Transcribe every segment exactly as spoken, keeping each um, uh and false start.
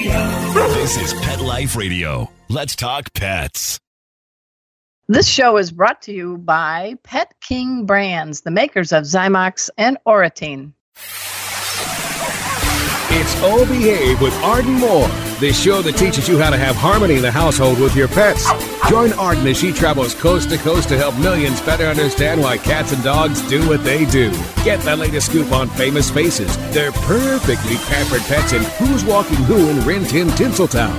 Radio. This is Pet Life Radio. Let's talk pets. This show is brought to you by Pet King Brands, the makers of Zymox and Oratine. It's O Behave with Arden Moore, the show that teaches you how to have harmony in the household with your pets. Join Arden as she travels coast to coast to help millions better understand why cats and dogs do what they do. Get the latest scoop on famous faces, their perfectly pampered pets, and who's walking who in Rin Tin Tinseltown.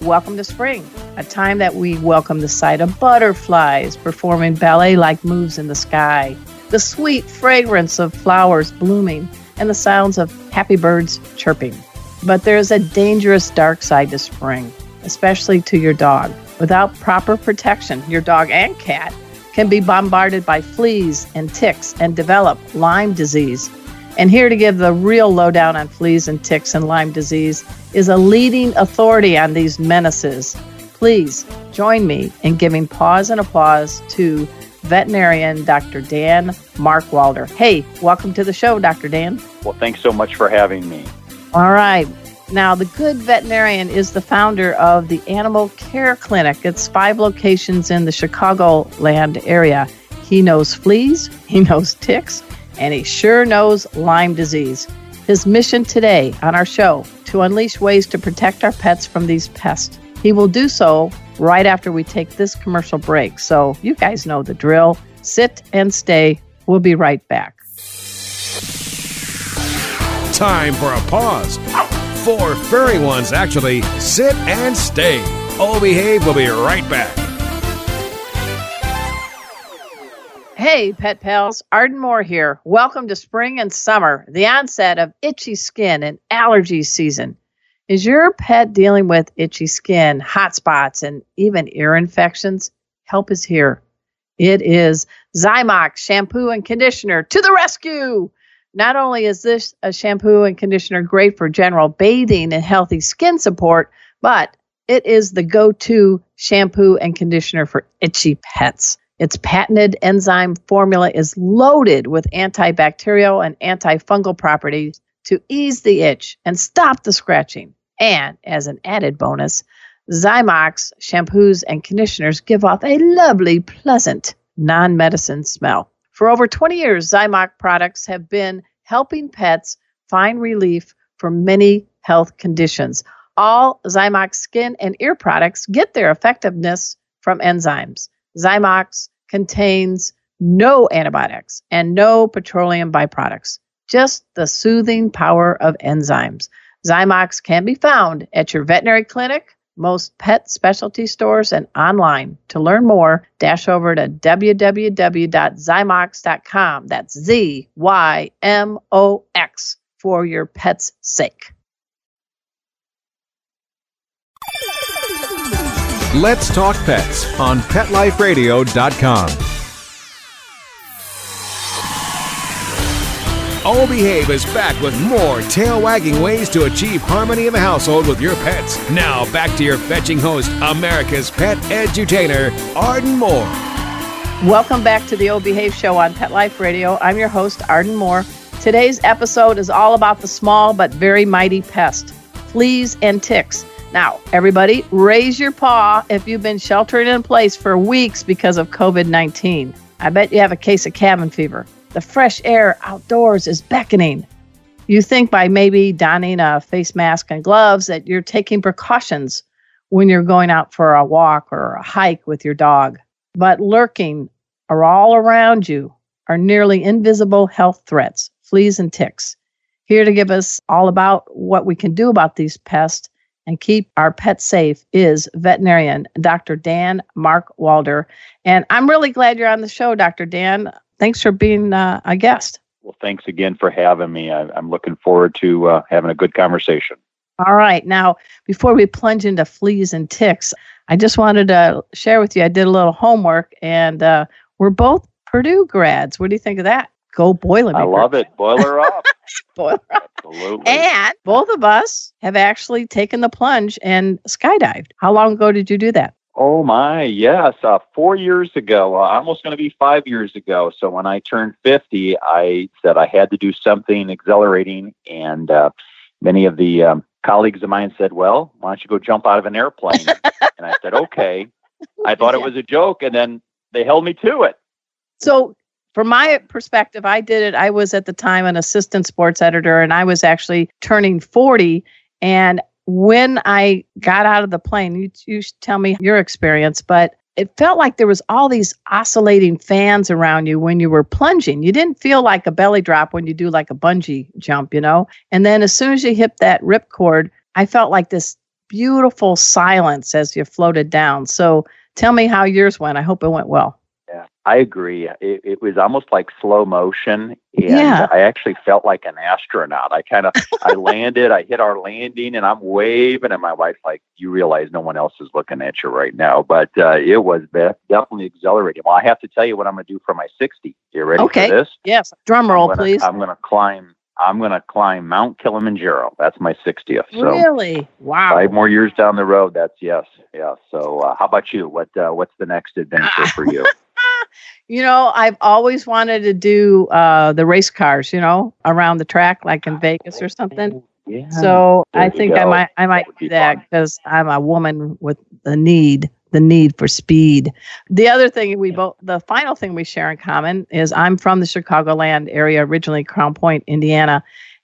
welcome to spring, a time that we welcome the sight of butterflies performing ballet-like moves in the sky, the sweet fragrance of flowers blooming, and the sounds of happy birds chirping. But there is a dangerous dark side to spring, especially to your dog. Without proper protection, your dog and cat can be bombarded by fleas and ticks and develop Lyme disease. And here to give the real lowdown on fleas and ticks and Lyme disease is a leading authority on these menaces. Please join me in giving pause and applause to veterinarian Doctor Dan Markwalder. Hey, welcome to the show, Doctor Dan. Well, thanks so much for having me. All right. Now, the good veterinarian is the founder of the Animal Care Clinic. It's five locations in the Chicagoland area. He knows fleas, he knows ticks, and he sure knows Lyme disease. His mission today on our show, to unleash ways to protect our pets from these pests. He will do so right after we take this commercial break. So you guys know the drill. Sit and stay. We'll be right back. Time for a pause. Four furry ones, actually. Sit and stay. O Behave will be right back. Hey, pet pals. Arden Moore here. Welcome to spring and summer, the onset of itchy skin and allergy season. Is your pet dealing with itchy skin, hot spots, and even ear infections? Help is here. It is Zymox shampoo and conditioner to the rescue. Not only is this a shampoo and conditioner great for general bathing and healthy skin support, but it is the go-to shampoo and conditioner for itchy pets. Its patented enzyme formula is loaded with antibacterial and antifungal properties to ease the itch and stop the scratching. And as an added bonus, Zymox shampoos and conditioners give off a lovely, pleasant, non-medicine smell. For over twenty years, Zymox products have been helping pets find relief for many health conditions. All Zymox skin and ear products get their effectiveness from enzymes. Zymox contains no antibiotics and no petroleum byproducts, just the soothing power of enzymes. Zymox can be found at your veterinary clinic, most pet specialty stores, and online. To learn more, dash over to w w w dot zymox dot com. That's Z Y M O X, for your pet's sake. Let's Talk Pets on pet life radio dot com. O Behave is back with more tail-wagging ways to achieve harmony in the household with your pets. Now, back to your fetching host, America's pet edutainer, Arden Moore. Welcome back to the O Behave show on Pet Life Radio. I'm your host, Arden Moore. Today's episode is all about the small but very mighty pest, fleas and ticks. Now, everybody, raise your paw if you've been sheltering in place for weeks because of covid nineteen. I bet you have a case of cabin fever. The fresh air outdoors is beckoning. You think by maybe donning a face mask and gloves that you're taking precautions when you're going out for a walk or a hike with your dog. But lurking are all around you are nearly invisible health threats, fleas and ticks. Here to give us all about what we can do about these pests and keep our pets safe is veterinarian Doctor Dan Markwalder. And I'm really glad you're on the show, Doctor Dan. Thanks for being uh, a guest. Well, thanks again for having me. I, I'm looking forward to uh, having a good conversation. All right. Now, before we plunge into fleas and ticks, I just wanted to share with you, I did a little homework, and uh, we're both Purdue grads. What do you think of that? Go Boilermaker. I love it. Boiler up. Boiler up. Absolutely. And both of us have actually taken the plunge and skydived. How long ago did you do that? Oh, my. Yes. Uh, four years ago, uh, almost going to be five years ago. So when I turned fifty, I said I had to do something exhilarating. And uh, many of the um, colleagues of mine said, well, why don't you go jump out of an airplane? And I said, okay. I thought it was a joke. And then they held me to it. So from my perspective, I did it. I was at the time an assistant sports editor, and I was actually turning forty. And when I got out of the plane, you, you should tell me your experience, but it felt like there was all these oscillating fans around you when you were plunging. You didn't feel like a belly drop when you do like a bungee jump, you know? And then as soon as you hit that ripcord, I felt like this beautiful silence as you floated down. So tell me how yours went. I hope it went well. Yeah, I agree. It, it was almost like slow motion, and yeah. I actually felt like an astronaut. I kind of, I landed, I hit our landing, and I'm waving, and my wife's like, you realize no one else is looking at you right now, but uh, it was definitely exhilarating. Well, I have to tell you what I'm going to do for my sixty. You ready okay. for this? Yes. Drum roll, I'm gonna, please. I'm going to climb. I'm going to climb Mount Kilimanjaro. That's my sixtieth. So really? Wow. Five more years down the road. That's yes. Yeah. So uh, how about you? What uh, what's the next adventure for you? You know, I've always wanted to do uh, the race cars, you know, around the track, like in Vegas or something. Yeah. So there I think go. I might I might that do that because I'm a woman with the need, the need for speed. The other thing we yeah. both, the final thing we share in common is I'm from the Chicagoland area, originally Crown Point, Indiana.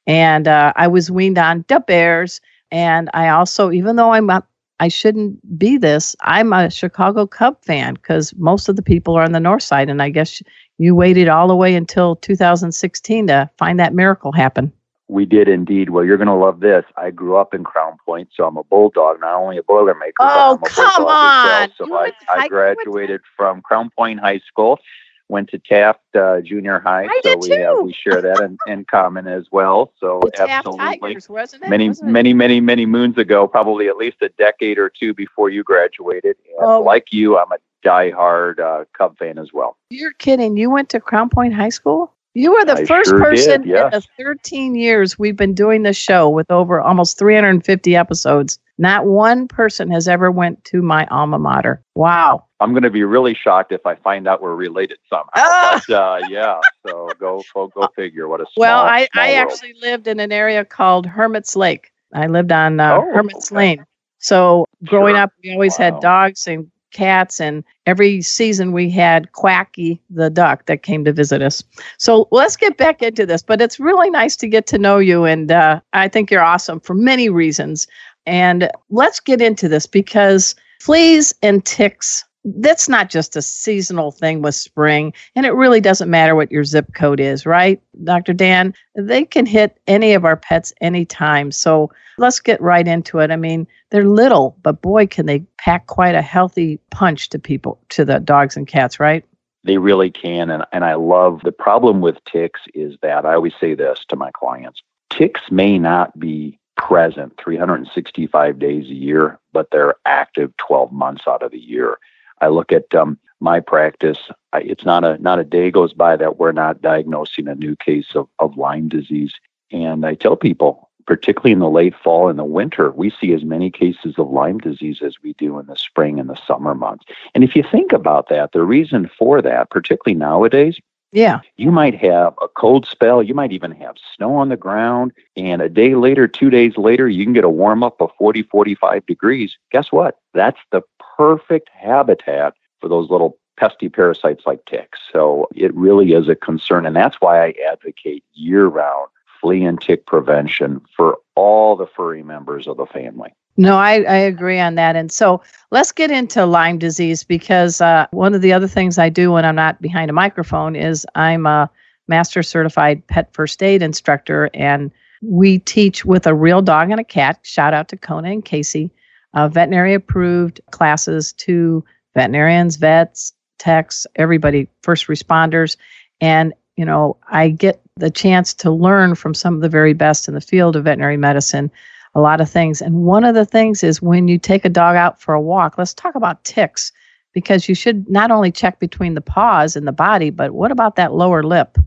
And uh, I was weaned on da bears. And I also, even though I'm a I shouldn't be this. I'm a Chicago Cub fan because most of the people are on the north side. And I guess you waited all the way until two thousand sixteen to find that miracle happen. We did indeed. Well, you're going to love this. I grew up in Crown Point, so I'm a Bulldog, not only a Boilermaker. Oh, but I'm a come on. Well. So I, I graduated from Crown Point High School, went to Taft uh, Junior High. I so we have, we share that in, in common as well. So Taft absolutely. Tigers, wasn't it? Many, wasn't it? many, many, many moons ago, probably at least a decade or two before you graduated. And oh. like you, I'm a diehard uh, Cub fan as well. You're kidding. You went to Crown Point High School? You were the I first sure person did, yes. in the thirteen years we've been doing the show with over almost three hundred fifty episodes. Not one person has ever went to my alma mater. Wow. I'm going to be really shocked if I find out we're related somehow. Oh. But, uh, yeah, so go, go go figure. What a small, well, I, small I actually world. lived in an area called Hermit's Lake. I lived on uh, oh, Hermit's okay. Lane. So growing sure. up, we always wow. had dogs and cats, and every season we had Quacky the duck that came to visit us. So let's get back into this, but it's really nice to get to know you, and uh, I think you're awesome for many reasons. And let's get into this, because fleas and ticks, that's not just a seasonal thing with spring, and it really doesn't matter what your zip code is, right, Doctor Dan? They can hit any of our pets anytime. So let's get right into it. I mean, they're little, but boy, can they pack quite a healthy punch to people, to the dogs and cats, right? They really can, and, and I love the problem with ticks is that, I always say this to my clients, ticks may not be present three hundred sixty-five days a year, but they're active twelve months out of the year. I look at um, my practice. I, it's not a not a day goes by that we're not diagnosing a new case of, of Lyme disease. And I tell people, particularly in the late fall and the winter, we see as many cases of Lyme disease as we do in the spring and the summer months. And if you think about that, the reason for that, particularly nowadays, yeah, you might have a cold spell. You might even have snow on the ground. And a day later, two days later, you can get a warm up of forty, forty-five degrees. Guess what? That's the perfect habitat for those little pesky parasites like ticks. So it really is a concern. And that's why I advocate year-round flea and tick prevention for all the furry members of the family. No, I, I agree on that. And so let's get into Lyme disease, because uh, one of the other things I do when I'm not behind a microphone is I'm a master certified pet first aid instructor, and we teach with a real dog and a cat. Shout out to Kona and Casey. Uh, veterinary approved classes to veterinarians, vets, techs, everybody, first responders. And, you know, I get the chance to learn from some of the very best in the field of veterinary medicine a lot of things. And one of the things is when you take a dog out for a walk, let's talk about ticks, because you should not only check between the paws and the body, but what about that lower lip?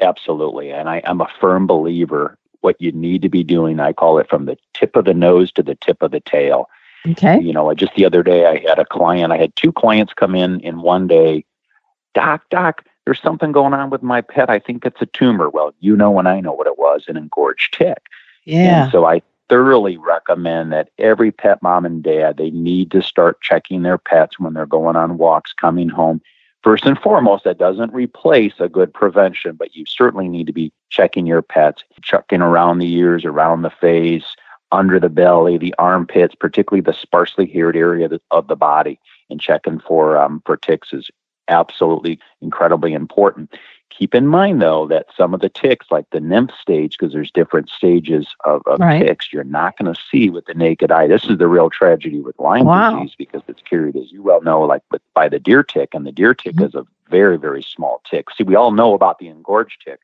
Absolutely. And I, I'm a firm believer what you need to be doing, I call it from the tip of the nose to the tip of the tail. Okay. You know, just the other day I had a client, I had two clients come in in one day, doc, doc, there's something going on with my pet. I think it's a tumor. Well, you know, and I know what it was, an engorged tick. Yeah. And so I thoroughly recommend that every pet mom and dad, they need to start checking their pets when they're going on walks, coming home. First and foremost, that doesn't replace a good prevention, but you certainly need to be checking your pets, checking around the ears, around the face, under the belly, the armpits, particularly the sparsely haired area of the body, and checking for um, for ticks is absolutely incredibly important. Keep in mind, though, that some of the ticks, like the nymph stage, because there's different stages of, of right. ticks, you're not going to see with the naked eye. This is the real tragedy with Lyme wow. disease, because it's carried, as you well know, like with, by the deer tick, and the deer tick mm-hmm. is a very, very small tick. See, we all know about the engorged tick.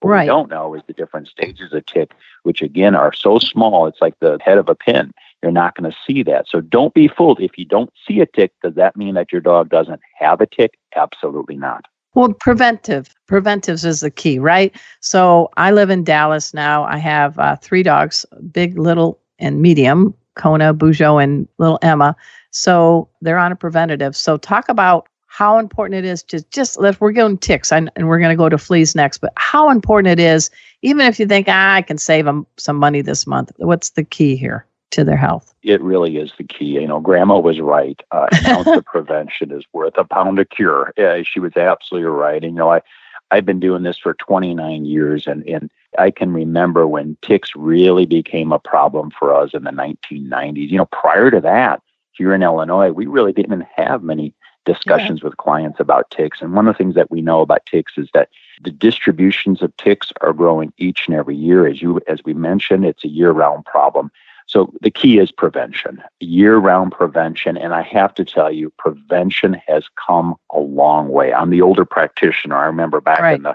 What right. we don't know is the different stages of tick, which again are so small, it's like the head of a pin. You're not going to see that. So don't be fooled. If you don't see a tick, does that mean that your dog doesn't have a tick? Absolutely not. Well, preventive. Preventives is the key, right? So I live in Dallas now. I have uh, three dogs, big, little, and medium, Kona, Bujo, and little Emma. So they're on a preventative. So talk about how important it is to just, if we're going ticks, and, and we're going to go to fleas next, but how important it is, even if you think, ah, I can save them some money this month, what's the key here to their health? It really is the key. You know, Grandma was right. Uh, an ounce of prevention is worth a pound of cure. Yeah, she was absolutely right. And, you know, I, I've been doing this for twenty-nine years, and, and I can remember when ticks really became a problem for us in the nineteen nineties. You know, prior to that, here in Illinois, we really didn't have many discussions yeah. with clients about ticks. And one of the things that we know about ticks is that the distributions of ticks are growing each and every year. As you, as we mentioned, it's a year-round problem. So the key is prevention, year-round prevention. And I have to tell you, prevention has come a long way. I'm the older practitioner. I remember back right. in the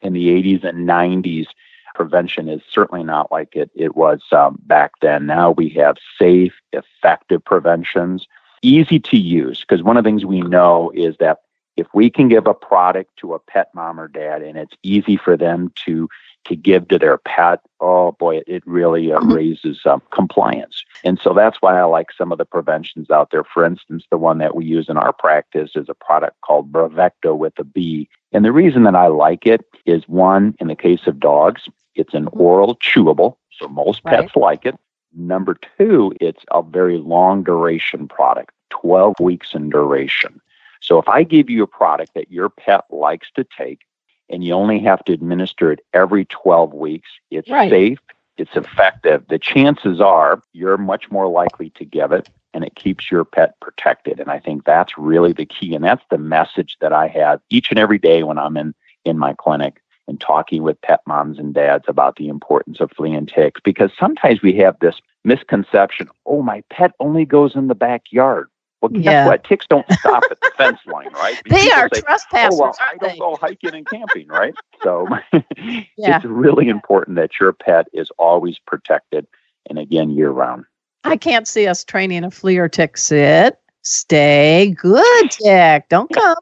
in the eighties and nineties, prevention is certainly not like it, it was um, back then. Now we have safe, effective preventions. Easy to use, because one of the things we know is that if we can give a product to a pet mom or dad and it's easy for them to to give to their pet, oh boy, it really uh, raises um, compliance. And so that's why I like some of the preventions out there. For instance, the one that we use in our practice is a product called Bravecto with a B. And the reason that I like it is, one, in the case of dogs, it's an oral chewable, so most right. pets like it. Number two, it's a very long duration product, twelve weeks in duration. So if I give you a product that your pet likes to take and you only have to administer it every twelve weeks, it's right. safe, it's effective. The chances are you're much more likely to give it, and it keeps your pet protected. And I think that's really the key. And that's the message that I have each and every day when I'm in, in my clinic, and talking with pet moms and dads about the importance of flea and ticks, because sometimes we have this misconception, oh, my pet only goes in the backyard. Well, guess yeah. what? Ticks don't stop at the fence line, right? Because they are say, trespassers, oh, well, aren't I don't they? Go hiking and camping, right? So yeah. it's really important that your pet is always protected, and again, year-round. I can't see us training a flea or tick. Sit, stay, good tick, don't come.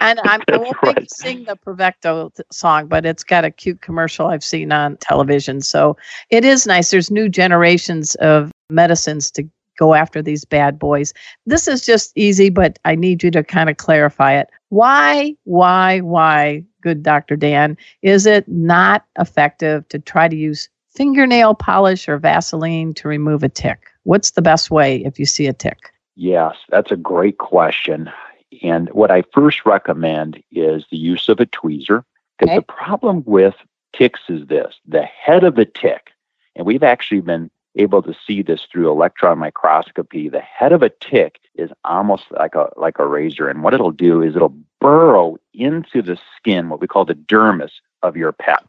And I'm, I won't right. make you sing the Provecto th- song, but it's got a cute commercial I've seen on television. So it is nice. There's new generations of medicines to go after these bad boys. This is just easy, but I need you to kind of clarify it. Why, why, why, good Doctor Dan, is it not effective to try to use fingernail polish or Vaseline to remove a tick? What's the best way if you see a tick? Yes, that's a great question. And what I first recommend is the use of a tweezer, because okay. the problem with ticks is this, the head of the tick, and we've actually been able to see this through electron microscopy, the head of a tick is almost like a like a razor. And what it'll do is it'll burrow into the skin, what we call the dermis of your pet.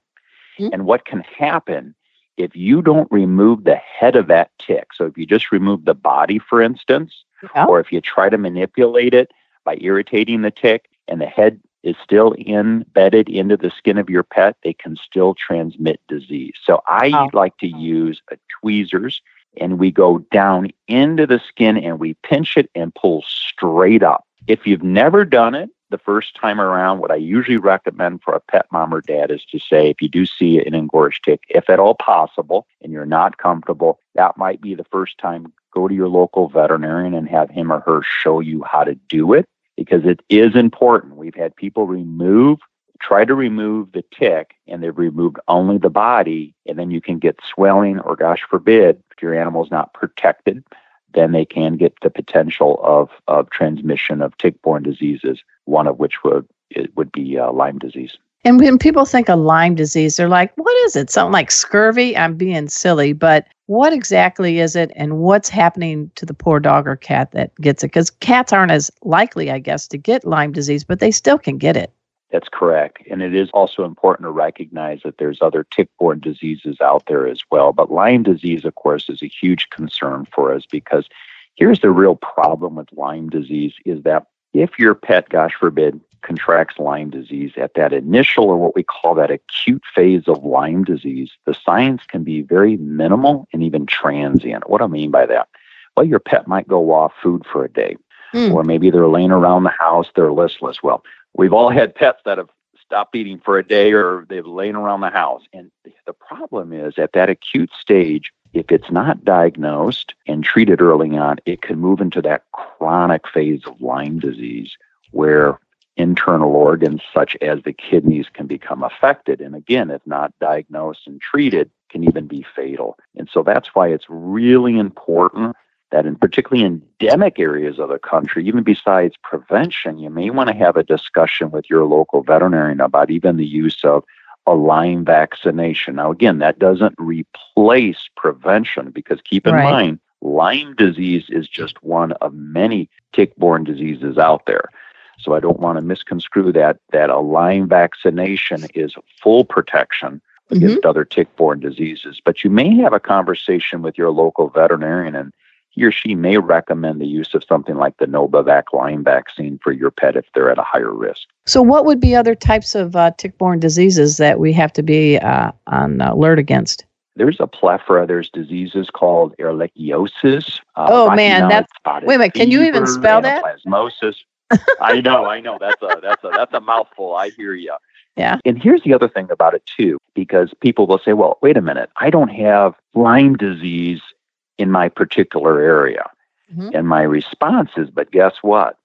Mm-hmm. And what can happen if you don't remove the head of that tick, so if you just remove the body, for instance, yeah. or if you try to manipulate it by irritating the tick and the head is still embedded into the skin of your pet, they can still transmit disease. So I oh. like to use a tweezers, and we go down into the skin and we pinch it and pull straight up. If you've never done it the first time around, what I usually recommend for a pet mom or dad is to say, if you do see an engorged tick, if at all possible, and you're not comfortable, that might be the first time, go to your local veterinarian and have him or her show you how to do it, because it is important. We've had people remove, try to remove the tick, and they've removed only the body, and then you can get swelling, or gosh forbid, if your animal's not protected, then they can get the potential of, of transmission of tick-borne diseases, one of which would it would be uh, Lyme disease. And when people think of Lyme disease, they're like, what is it? Something like scurvy? I'm being silly, but what exactly is it, and what's happening to the poor dog or cat that gets it? Because cats aren't as likely, I guess, to get Lyme disease, but they still can get it. That's correct. And it is also important to recognize that there's other tick-borne diseases out there as well. But Lyme disease, of course, is a huge concern for us, because here's the real problem with Lyme disease is that if your pet, gosh forbid, contracts Lyme disease at that initial, or what we call that acute phase of Lyme disease, the signs can be very minimal and even transient. What do I mean by that? Well, your pet might go off food for a day, mm. or maybe they're laying around the house, they're listless. Well, we've all had pets that have stopped eating for a day, or they've lain around the house. And the problem is, at that acute stage, if it's not diagnosed and treated early on, it can move into that chronic phase of Lyme disease where internal organs such as the kidneys can become affected. And again, if not diagnosed and treated, can even be fatal. And so that's why it's really important that in particularly endemic areas of the country, even besides prevention, you may want to have a discussion with your local veterinarian about even the use of a Lyme vaccination. Now, again, that doesn't replace prevention, because keep in right. mind, Lyme disease is just one of many tick-borne diseases out there. So I don't want to misconstrue that, that a Lyme vaccination is full protection against mm-hmm. other tick-borne diseases. But you may have a conversation with your local veterinarian, and he or she may recommend the use of something like the Novavac Lyme vaccine for your pet if they're at a higher risk. So what would be other types of uh, tick-borne diseases that we have to be uh, on alert against? There's a plethora. There's diseases called ehrlichiosis. Uh, oh, man. That's, wait a minute. Can fever, you even spell that? Anaplasmosis. I know. I know. That's a, that's a, that's a mouthful. I hear you. Yeah. And here's the other thing about it, too, because people will say, well, wait a minute. I don't have Lyme disease in my particular area. Mm-hmm. And my response is, but guess what?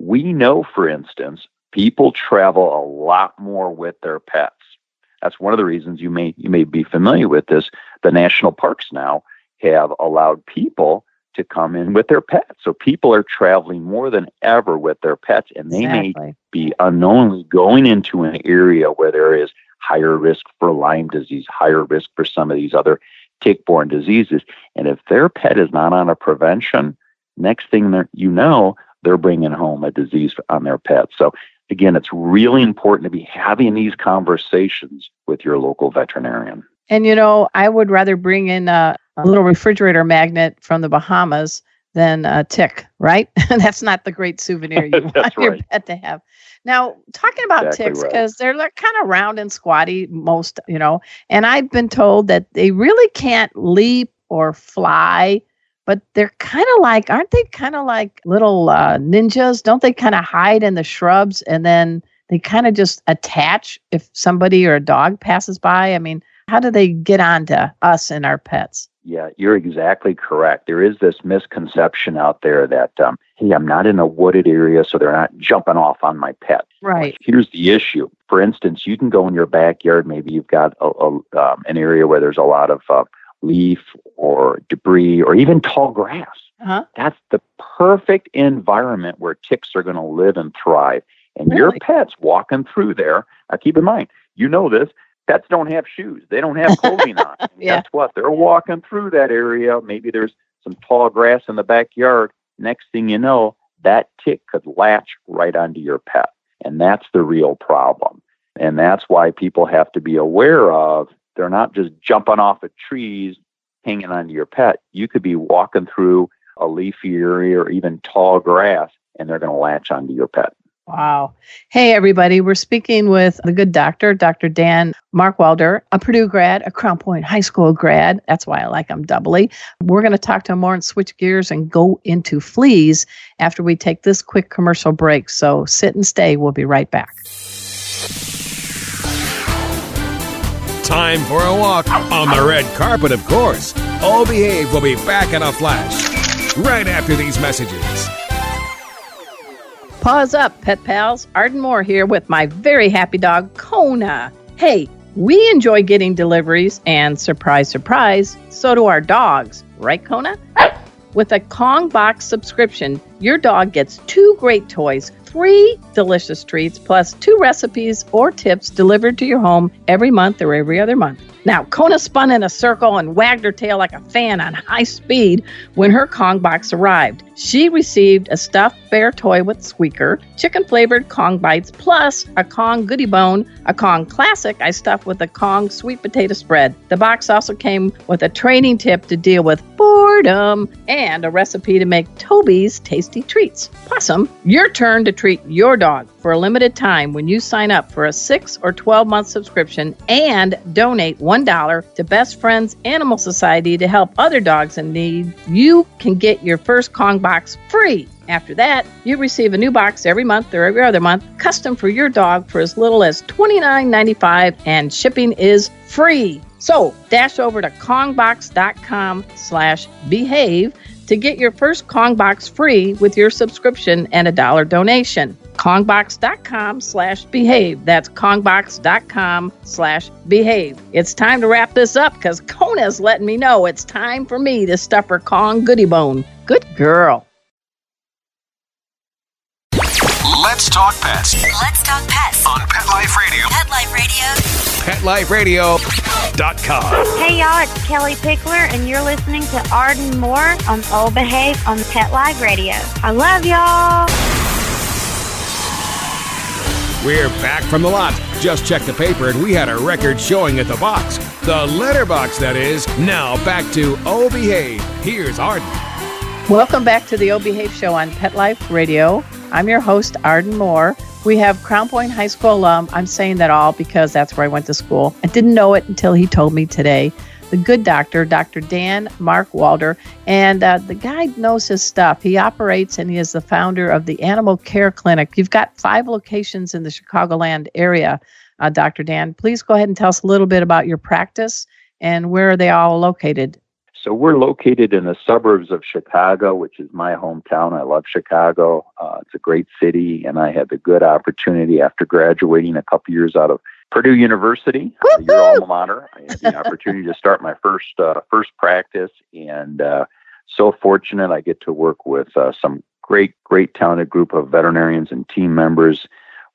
We know, for instance, people travel a lot more with their pets. That's one of the reasons you may you may be familiar with this. The national parks now have allowed people to come in with their pets. So people are traveling more than ever with their pets, and they exactly. may be unknowingly going into an area where there is higher risk for Lyme disease, higher risk for some of these other tick-borne diseases. And if their pet is not on a prevention, next thing you know, they're bringing home a disease on their pet. So again, it's really important to be having these conversations with your local veterinarian. And, you know, I would rather bring in a, a little refrigerator magnet from the Bahamas than a tick, right? That's not the great souvenir you want right. your pet to have. Now, talking about exactly ticks, because right. they're like kind of round and squatty, most, you know, and I've been told that they really can't leap or fly, but they're kind of like, aren't they kind of like little uh, ninjas? Don't they kind of hide in the shrubs, and then they kind of just attach if somebody or a dog passes by? I mean, how do they get onto us and our pets? Yeah, you're exactly correct. There is this misconception out there that, um, hey, I'm not in a wooded area, so they're not jumping off on my pet. Right. Here's the issue. For instance, you can go in your backyard. Maybe you've got a, a, um, an area where there's a lot of uh, leaf or debris or even tall grass. Uh-huh. That's the perfect environment where ticks are going to live and thrive. And really? Your pet's walking through there. Now, keep in mind, you know this. Pets don't have shoes. They don't have clothing on. yeah. Guess what? They're walking through that area. Maybe there's some tall grass in the backyard. Next thing you know, that tick could latch right onto your pet. And that's the real problem. And that's why people have to be aware of, they're not just jumping off of trees, hanging onto your pet. You could be walking through a leafy area or even tall grass, and they're going to latch onto your pet. Wow. Hey, everybody. We're speaking with the good doctor, Doctor Dan Markwalder, a Purdue grad, a Crown Point High School grad. That's why I like him doubly. We're going to talk to him more and switch gears and go into fleas after we take this quick commercial break. So sit and stay. We'll be right back. Time for a walk on the red carpet, of course. All Behave will be back in a flash right after these messages. Paws up, pet pals. Arden Moore here with my very happy dog, Kona. Hey, we enjoy getting deliveries, and surprise, surprise, so do our dogs. Right, Kona? With a Kong Box subscription, your dog gets two great toys, three delicious treats, plus two recipes or tips delivered to your home every month or every other month. Now, Kona spun in a circle and wagged her tail like a fan on high speed when her Kong Box arrived. She received a stuffed bear toy with squeaker, chicken-flavored Kong Bites, plus a Kong Goodie Bone, a Kong Classic I stuffed with a Kong sweet potato spread. The box also came with a training tip to deal with boredom and a recipe to make Toby's tasty treats. Possum, your turn to treat your dog. For a limited time, when you sign up for a six or twelve month subscription and donate one dollar to Best Friends Animal Society to help other dogs in need, you can get your first Kong Box free. After that, you receive a new box every month or every other month, custom for your dog for as little as twenty-nine ninety-five, and shipping is free. So dash over to kongbox.com slash behave to get your first Kong Box free with your subscription and a dollar donation. Kongbox.com slash behave. That's Kongbox.com slash behave. It's time to wrap this up because Kona's letting me know it's time for me to stuff her Kong Goodie Bone. Good girl. Let's talk pets. Let's talk pets. On Pet Life Radio. Pet Life Radio. pet life radio dot com. Hey y'all, it's Kelly Pickler and you're listening to Arden Moore on All Behave on Pet Life Radio. I love y'all. We're back from the lot. Just checked the paper and we had a record showing at the box. The letterbox, that is. Now back to O Behave. Here's Arden. Welcome back to the O Behave Show on Pet Life Radio. I'm your host, Arden Moore. We have Crown Point High School alum. I'm saying that all because that's where I went to school. I didn't know it until he told me today. The good doctor, Dr. Dan Markwalder, and uh, the guy knows his stuff. He operates and he is the founder of the Animal Care Clinic. You've got five locations in the Chicagoland area, uh, Doctor Dan. Please go ahead and tell us a little bit about your practice and where are they all located? So we're located in the suburbs of Chicago, which is my hometown. I love Chicago. Uh, it's a great city, and I had the good opportunity after graduating a couple years out of Purdue University, uh, your alma mater. I had the opportunity to start my first uh, first practice, and uh, so fortunate I get to work with uh, some great, great talented group of veterinarians and team members.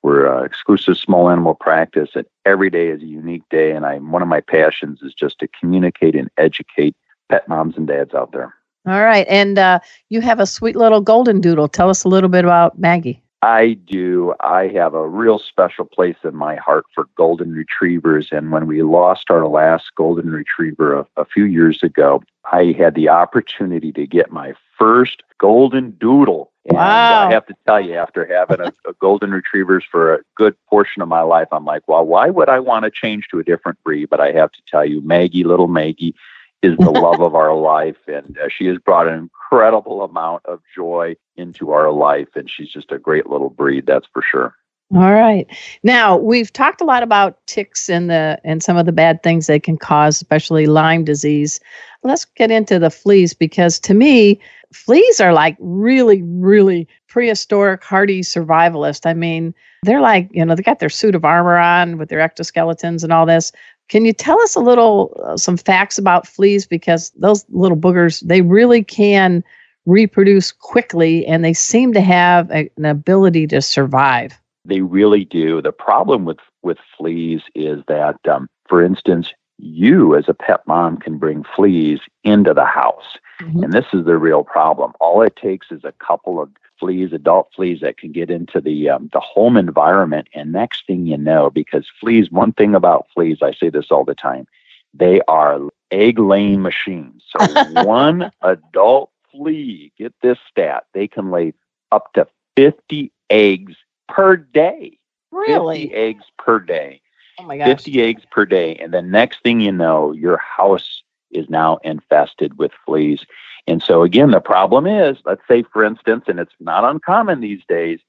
We're an uh, exclusive small animal practice, and every day is a unique day, and I one of my passions is just to communicate and educate pet moms and dads out there. All right, and uh, you have a sweet little golden doodle. Tell us a little bit about Maggie. I do. I have a real special place in my heart for golden retrievers. And when we lost our last golden retriever a, a few years ago, I had the opportunity to get my first golden doodle. And wow. I have to tell you, after having a, a golden retrievers for a good portion of my life, I'm like, well, why would I want to change to a different breed? But I have to tell you, Maggie, little Maggie, is the love of our life, and uh, she has brought an incredible amount of joy into our life, and she's just a great little breed, that's for sure. All right. Now, we've talked a lot about ticks and the and some of the bad things they can cause, especially Lyme disease. Let's get into the fleas, because to me, fleas are like really, really prehistoric, hardy survivalists. I mean, they're like, you know, they got their suit of armor on with their ectoskeletons and all this. Can you tell us a little, uh, some facts about fleas? Because those little boogers, they really can reproduce quickly, and they seem to have a, an ability to survive. They really do. The problem with, with fleas is that, um, for instance, you as a pet mom can bring fleas into the house. Mm-hmm. And this is the real problem. All it takes is a couple of fleas, adult fleas that can get into the um, the home environment. And next thing you know, because fleas, one thing about fleas, I say this all the time, they are egg laying machines. So one adult flea, get this stat, they can lay up to fifty eggs per day. Really? fifty eggs per day. Oh my gosh. fifty eggs per day. And the next thing you know, your house is now infested with fleas. And so again, the problem is, let's say for instance, and it's not uncommon these days,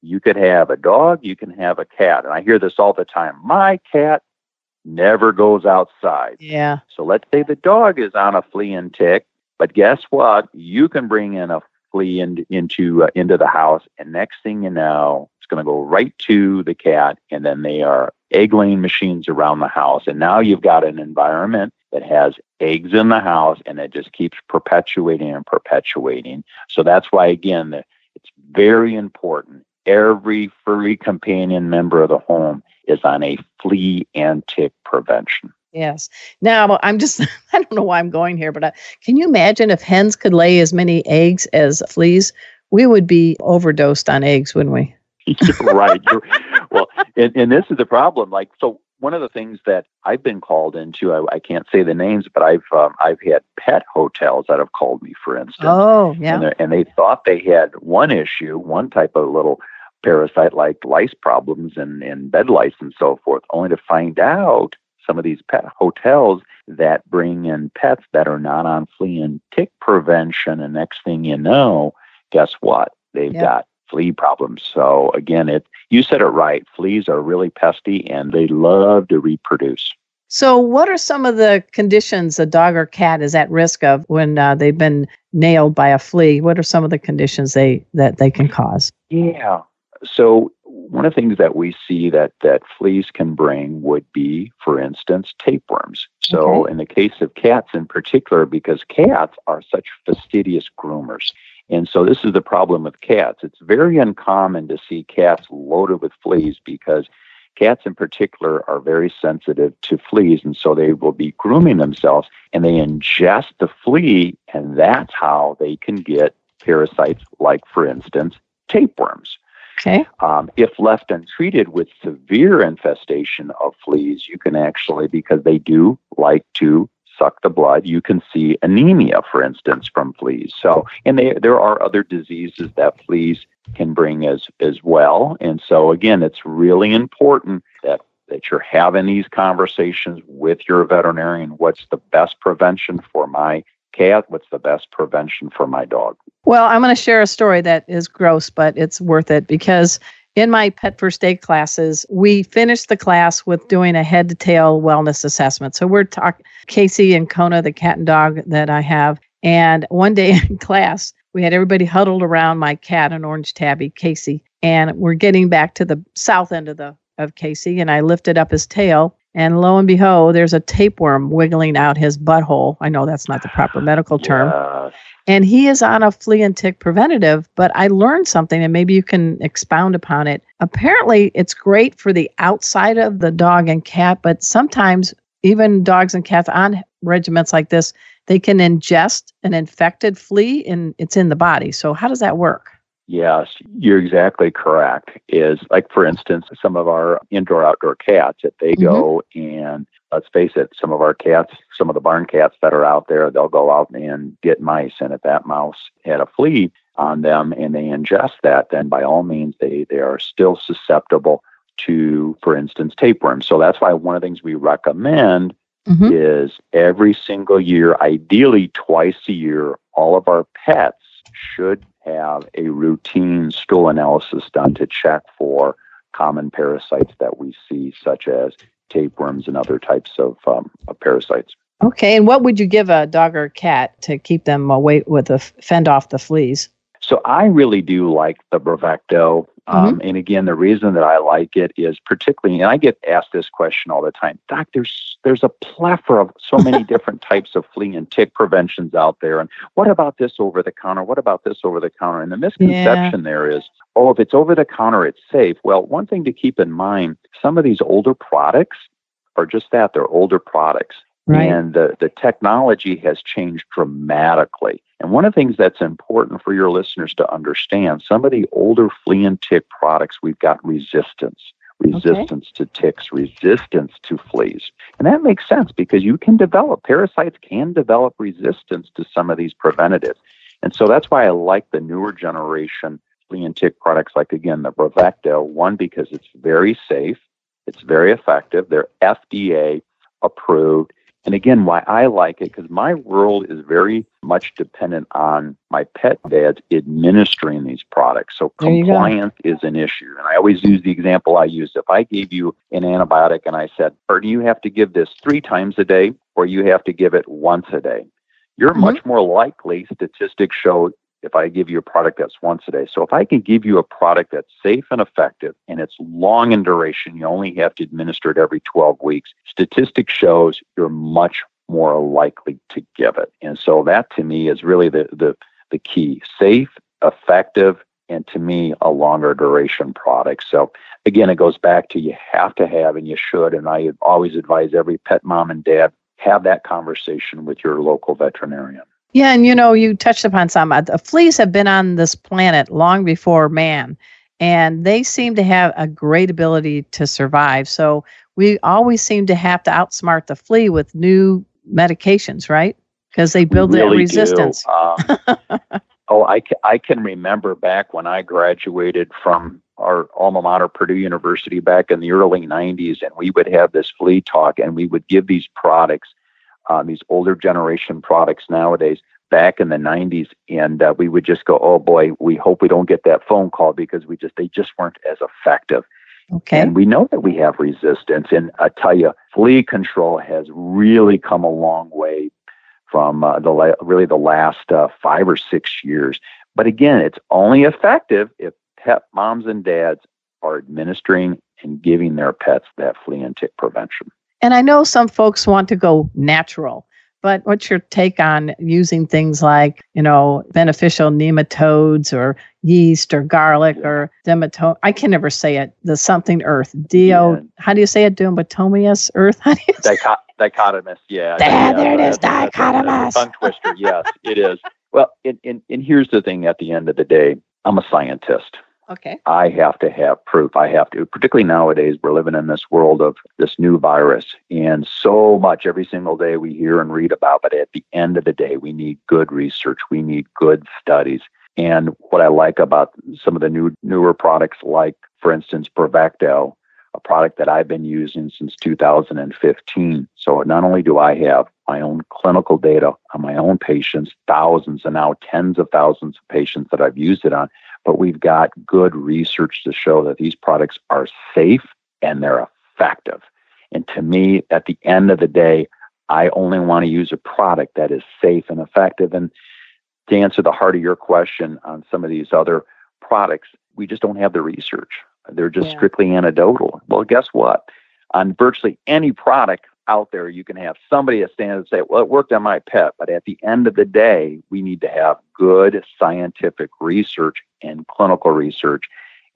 you could have a dog, you can have a cat. And I hear this all the time. My cat never goes outside. Yeah. So let's say the dog is on a flea and tick, but guess what? You can bring in a flea in, into, uh, into the house. And next thing you know, it's going to go right to the cat. And then they are egg laying machines around the house. And now you've got an environment that has eggs in the house, and it just keeps perpetuating and perpetuating. So that's why, again, the, it's very important. Every furry companion member of the home is on a flea and tick prevention. Yes. Now, I'm just, I don't know why I'm going here, but I, can you imagine if hens could lay as many eggs as fleas? We would be overdosed on eggs, wouldn't we? You're right. You're, well, and, and this is the problem. Like, so one of the things that I've been called into, I, I can't say the names, but I've um, I've had pet hotels that have called me, for instance. Oh, yeah. And, and they thought they had one issue, one type of little parasite like lice problems and, and bed lice and so forth, only to find out some of these pet hotels that bring in pets that are not on flea and tick prevention. And next thing you know, guess what? They've yep. got flea problems. So again, it you said it right. Fleas are really pesty and they love to reproduce. So what are some of the conditions a dog or cat is at risk of when uh, they've been nailed by a flea? What are some of the conditions they that they can cause? Yeah. So one of the things that we see that that fleas can bring would be, for instance, tapeworms. So okay. in the case of cats in particular, because cats are such fastidious groomers. And so this is the problem with cats. It's very uncommon to see cats loaded with fleas because cats in particular are very sensitive to fleas. And so they will be grooming themselves and they ingest the flea. And that's how they can get parasites like, for instance, tapeworms. Okay. Um, if left untreated with severe infestation of fleas, you can actually, because they do like to suck the blood, you can see anemia, for instance, from fleas. So, and they, there are other diseases that fleas can bring as as well. And so, again, it's really important that, that you're having these conversations with your veterinarian. What's the best prevention for my cat? What's the best prevention for my dog? Well, I'm going to share a story that is gross, but it's worth it because in my Pet First Aid classes, we finished the class with doing a head-to-tail wellness assessment. So we're talking Casey and Kona, the cat and dog that I have. And one day in class, we had everybody huddled around my cat, an orange tabby, Casey. And we're getting back to the south end of the of Casey. And I lifted up his tail. And lo and behold, there's a tapeworm wiggling out his butthole. I know that's not the proper medical term. Yeah. And he is on a flea and tick preventative, but I learned something and maybe you can expound upon it. Apparently, it's great for the outside of the dog and cat, but sometimes even dogs and cats on regimens like this, they can ingest an infected flea and it's in the body. So how does that work? Yes, you're exactly correct. Is like, for instance, some of our indoor-outdoor cats, if they mm-hmm. go and, let's face it, some of our cats, some of the barn cats that are out there, they'll go out and get mice. And if that mouse had a flea on them and they ingest that, then by all means, they, they are still susceptible to, for instance, tapeworms. So that's why one of the things we recommend mm-hmm. is every single year, ideally twice a year, all of our pets should have a routine stool analysis done to check for common parasites that we see, such as tapeworms and other types of, um, of parasites. Okay. And what would you give a dog or a cat to keep them away with the fend off the fleas? So I really do like the Bravecto. Um, mm-hmm. And again, the reason that I like it is particularly, and I get asked this question all the time, Doc, there's, there's a plethora of so many different types of flea and tick preventions out there. And what about this over the counter? What about this over the counter? And the misconception yeah. there is, oh, if it's over the counter, it's safe. Well, one thing to keep in mind, some of these older products are just that, they're older products. Right. And the, the technology has changed dramatically. And one of the things that's important for your listeners to understand, some of the older flea and tick products, we've got resistance, resistance okay. to ticks, resistance to fleas. And that makes sense because you can develop, parasites can develop resistance to some of these preventatives. And so that's why I like the newer generation flea and tick products like, again, the Bravecto. One, because it's very safe. It's very effective. They're F D A approved. And again, why I like it, because my world is very much dependent on my pet dads administering these products. So compliance is an issue. And I always use the example I used. If I gave you an antibiotic and I said, or do you have to give this three times a day, or you have to give it once a day? You're mm-hmm. much more likely, statistics show, if I give you a product that's once a day. So if I can give you a product that's safe and effective, and it's long in duration, you only have to administer it every twelve weeks, statistics shows you're much more likely to give it. And so that, to me, is really the the, the key. Safe, effective, and to me, a longer duration product. So again, it goes back to you have to have, and you should, and I always advise every pet mom and dad, have that conversation with your local veterinarian. Yeah, and you know, you touched upon some. The fleas have been on this planet long before man, and they seem to have a great ability to survive. So we always seem to have to outsmart the flea with new medications, right? Because they build really that resistance. Um, oh, I, I can remember back when I graduated from our alma mater, Purdue University, back in the early nineties, and we would have this flea talk, and we would give these products. Um, these older generation products nowadays, back in the nineties, and uh, we would just go, oh boy, we hope we don't get that phone call, because we just they just weren't as effective. Okay. And we know that we have resistance, and I tell you, flea control has really come a long way from uh, the la- really the last uh, five or six years. But again, it's only effective if pet moms and dads are administering and giving their pets that flea and tick prevention. And I know some folks want to go natural, but what's your take on using things like, you know, beneficial nematodes or yeast or garlic or dematome? I can never say it. The something earth. Dio. Yeah. How do you say it? Dichotomous earth? How do you say Dichot- dichotomous. Yeah. There, yeah, there yeah, it is. Dichotomous. Tongue twister. Yes, it is. Well, and, and, and here's the thing, at the end of the day, I'm a scientist. Okay. I have to have proof. I have to, particularly nowadays, we're living in this world of this new virus, and so much every single day we hear and read about, but at the end of the day, we need good research. We need good studies. And what I like about some of the new newer products, like, for instance, Bravecto, a product that I've been using since two thousand fifteen. So not only do I have my own clinical data on my own patients, thousands and now tens of thousands of patients that I've used it on, but we've got good research to show that these products are safe and they're effective. And to me, at the end of the day, I only want to use a product that is safe and effective. And to answer the heart of your question on some of these other products, we just don't have the research. They're just yeah. strictly anecdotal. Well, guess what? On virtually any product out there, you can have somebody that stands and say, well, it worked on my pet. But at the end of the day, we need to have good scientific research and clinical research.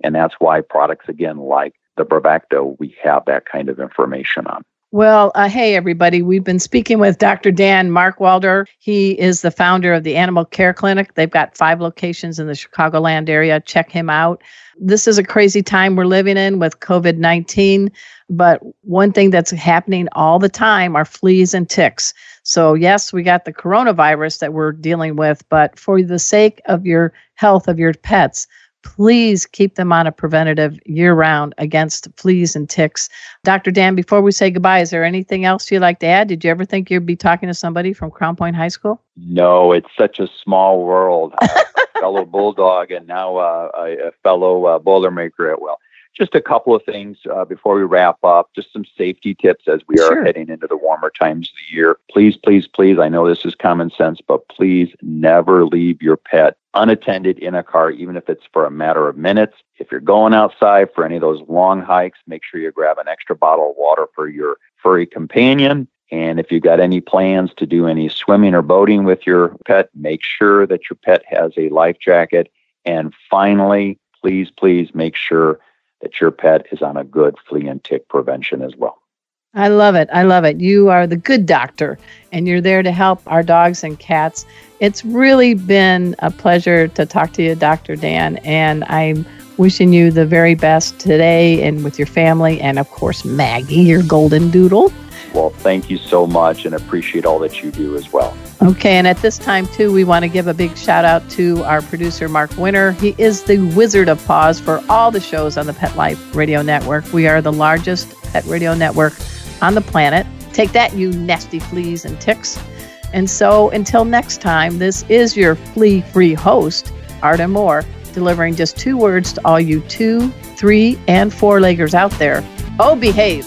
And that's why products, again, like the Bravecto, we have that kind of information on. Well, uh, hey, everybody, we've been speaking with Doctor Dan Markwalder. He is the founder of the Animal Care Clinic. They've got five locations in the Chicagoland area. Check him out. This is a crazy time we're living in with covid nineteen, but one thing that's happening all the time are fleas and ticks. So yes, we got the coronavirus that we're dealing with, but for the sake of your health of your pets, please keep them on a preventative year-round against fleas and ticks. Doctor Dan, before we say goodbye, is there anything else you'd like to add? Did you ever think you'd be talking to somebody from Crown Point High School? No, it's such a small world. A fellow bulldog and now uh, a fellow uh, Boilermaker at Well. Just a couple of things uh, before we wrap up, just some safety tips as we are sure. heading into the warmer times of the year. Please, please, please, I know this is common sense, but please never leave your pet unattended in a car, even if it's for a matter of minutes. If you're going outside for any of those long hikes, make sure you grab an extra bottle of water for your furry companion. And if you've got any plans to do any swimming or boating with your pet, make sure that your pet has a life jacket. And finally, please, please make sure that your pet is on a good flea and tick prevention as well. I love it. I love it. You are the good doctor, and you're there to help our dogs and cats. It's really been a pleasure to talk to you, Doctor Dan, and I'm wishing you the very best today and with your family and, of course, Maggie, your golden doodle. Well, thank you so much and appreciate all that you do as well. Okay, and at this time, too, we want to give a big shout-out to our producer, Mark Winter. He is the Wizard of Paws for all the shows on the Pet Life Radio Network. We are the largest pet radio network on the planet. Take that, you nasty fleas and ticks. And so until next time, this is your flea-free host, Arden Moore, delivering just two words to all you two, three, and four-leggers out there. Oh, behave.